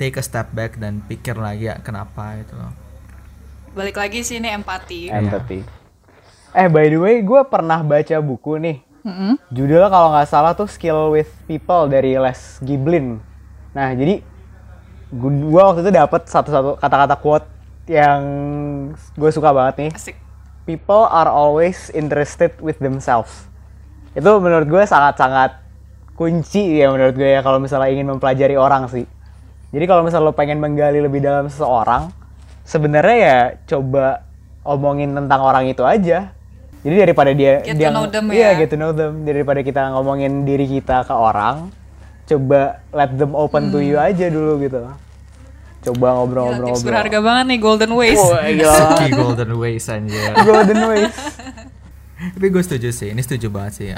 Take a step back dan pikir lagi ya kenapa itu loh. Balik lagi sih ini empati. By the way, gue pernah baca buku nih, judulnya kalau nggak salah tuh Skill With People dari Les Giblin. Nah jadi gue waktu itu dapet satu kata-kata quote yang gue suka banget nih. Asik. People are always interested with themselves. Itu menurut gue sangat-sangat kunci ya menurut gue ya, kalau misalnya ingin mempelajari orang sih. Jadi kalau misalnya lo pengen menggali lebih dalam seseorang, sebenarnya ya coba omongin tentang orang itu aja. Jadi daripada get to know them, daripada kita ngomongin diri kita ke orang, coba let them open to you aja dulu gitu. Coba ngobrol-ngobrol. Tips berharga banget nih, golden ways. Oh, iya. Golden ways aja. Golden ways. Tapi gue setuju sih, ini setuju banget sih.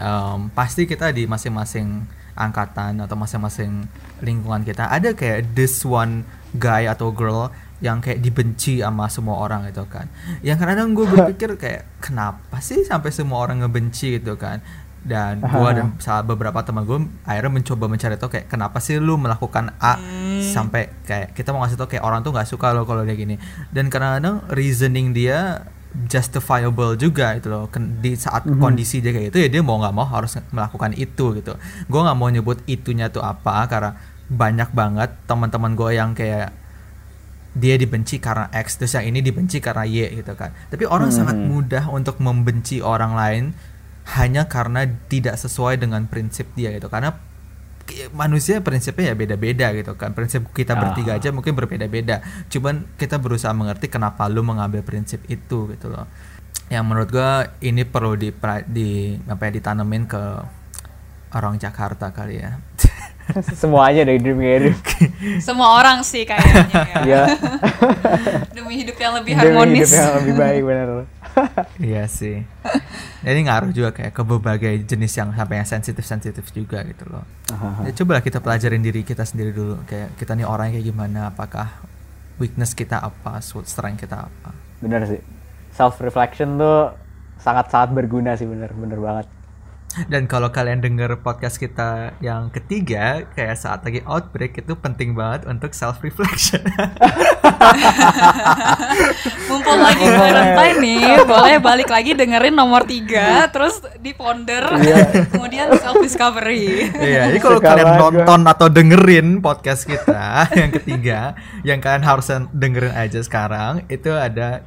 Pasti kita di masing-masing angkatan atau masing-masing lingkungan kita ada kayak this one guy atau girl yang kayak dibenci sama semua orang gitu kan. Yang kadang gue berpikir kayak kenapa sih sampai semua orang ngebenci gitu kan. Dan gue dan beberapa teman gue akhirnya mencoba mencari tau kayak kenapa sih lu melakukan A, sampai kayak kita mau ngasih tau kayak orang tuh nggak suka lo kalau kayak gini. Dan kadang-kadang reasoning dia justifiable juga itu loh, di saat kondisi dia kayak itu ya dia mau nggak mau harus melakukan itu gitu. Gue nggak mau nyebut itunya tuh apa, karena banyak banget teman-teman gue yang kayak dia dibenci karena X, terus yang ini dibenci karena Y gitu kan. Tapi orang sangat mudah untuk membenci orang lain hanya karena tidak sesuai dengan prinsip dia gitu. Karena manusia prinsipnya ya beda-beda gitu kan. Prinsip kita bertiga aja mungkin berbeda-beda. Cuman kita berusaha mengerti kenapa lu mengambil prinsip itu gitu loh. Yang menurut gue ini perlu ditanemin ke orang Jakarta kali ya. Semuanya dari Dream Gathering. Semua orang sih kayaknya ya. Demi hidup yang lebih harmonis. Demi hidup yang lebih baik, benar. Iya sih. Jadi ngaruh juga kayak ke berbagai jenis yang sampai yang sensitif juga gitu loh. Ya, cobalah kita pelajarin diri kita sendiri dulu. Kayak kita nih orangnya kayak gimana? Apakah weakness kita apa? Strength kita apa? Benar sih. Self reflection tuh sangat-sangat berguna sih, benar banget. Dan kalau kalian dengar podcast kita yang ketiga, kayak saat lagi outbreak itu penting banget untuk self-reflection. Mumpung lagi berhenti nih, boleh balik lagi dengerin nomor 3, terus diponder, kemudian self-discovery. Iya, jadi kalau kalian nonton atau dengerin podcast kita yang ketiga, yang kalian harus dengerin aja sekarang, itu ada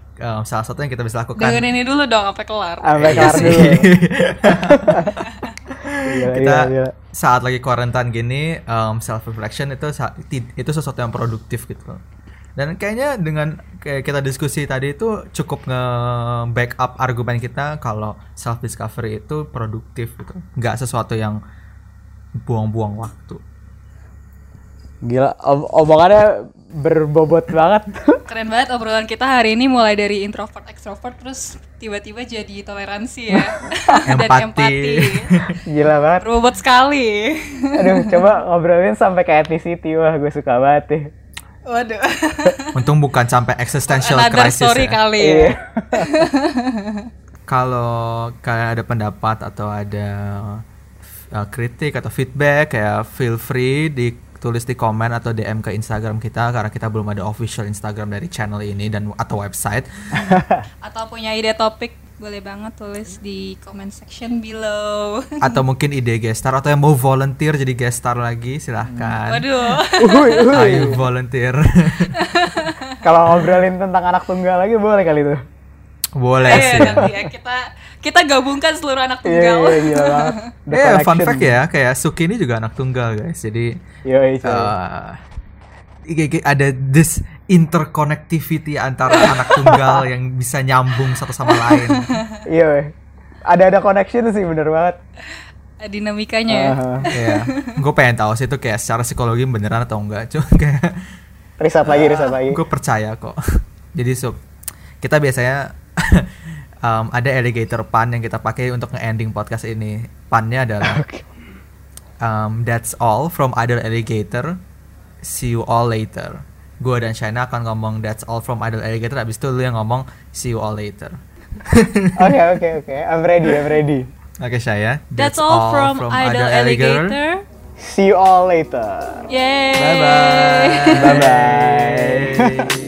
salah satu yang kita bisa lakukan. Dengerin ini dulu dong, sampai kelar. Dulu. Kita saat lagi quarantine gini, self reflection itu sesuatu yang produktif gitu. Dan kayaknya dengan kayak kita diskusi tadi itu cukup nge-backup argumen kita kalau self discovery itu produktif gitu. Enggak sesuatu yang buang-buang waktu. Gila, omongannya berbobot banget. Keren banget obrolan kita hari ini, mulai dari introvert, extrovert, terus tiba-tiba jadi toleransi ya. Empati. Gila banget. Berbobot sekali. Aduh, coba ngobrolin sampai ke ethnicity, wah gue suka banget ya. Waduh. Untung bukan sampai existential crisis story ya. Kali ya. Kalau kalian ada pendapat atau ada kritik atau feedback, kayak feel free tulis di komen atau DM ke Instagram kita, karena kita belum ada official Instagram dari channel ini dan atau website. Atau punya ide topik, boleh banget tulis di comment section below. Atau mungkin ide guest star, atau yang mau volunteer jadi guest star lagi, silahkan. Waduh. Ayo volunteer. Kalau ngobrolin tentang anak tunggal lagi boleh kali itu. Boleh sih. Nanti ya kita gabungkan seluruh anak tunggal. Fun fact ya, kayak Suki ini juga anak tunggal guys. Jadi ada this interconnectivity antara anak tunggal yang bisa nyambung satu sama lain. Iya, ada connection sih, bener banget. Dinamikanya ya. Iya. Gue pengen tahu sih itu kayak secara psikologi beneran atau enggak. Cuma kayak riset lagi. Gue percaya kok. Jadi kita biasanya ada alligator pun yang kita pakai untuk nge-ending podcast ini. Punnya adalah that's all from Idol Alligator, see you all later. Gue dan Shaina akan ngomong that's all from Idol Alligator, abis itu lu yang ngomong see you all later. Oke, I'm ready. Oke Shaina, that's all from Idol Alligator, see you all later. Yay, bye-bye.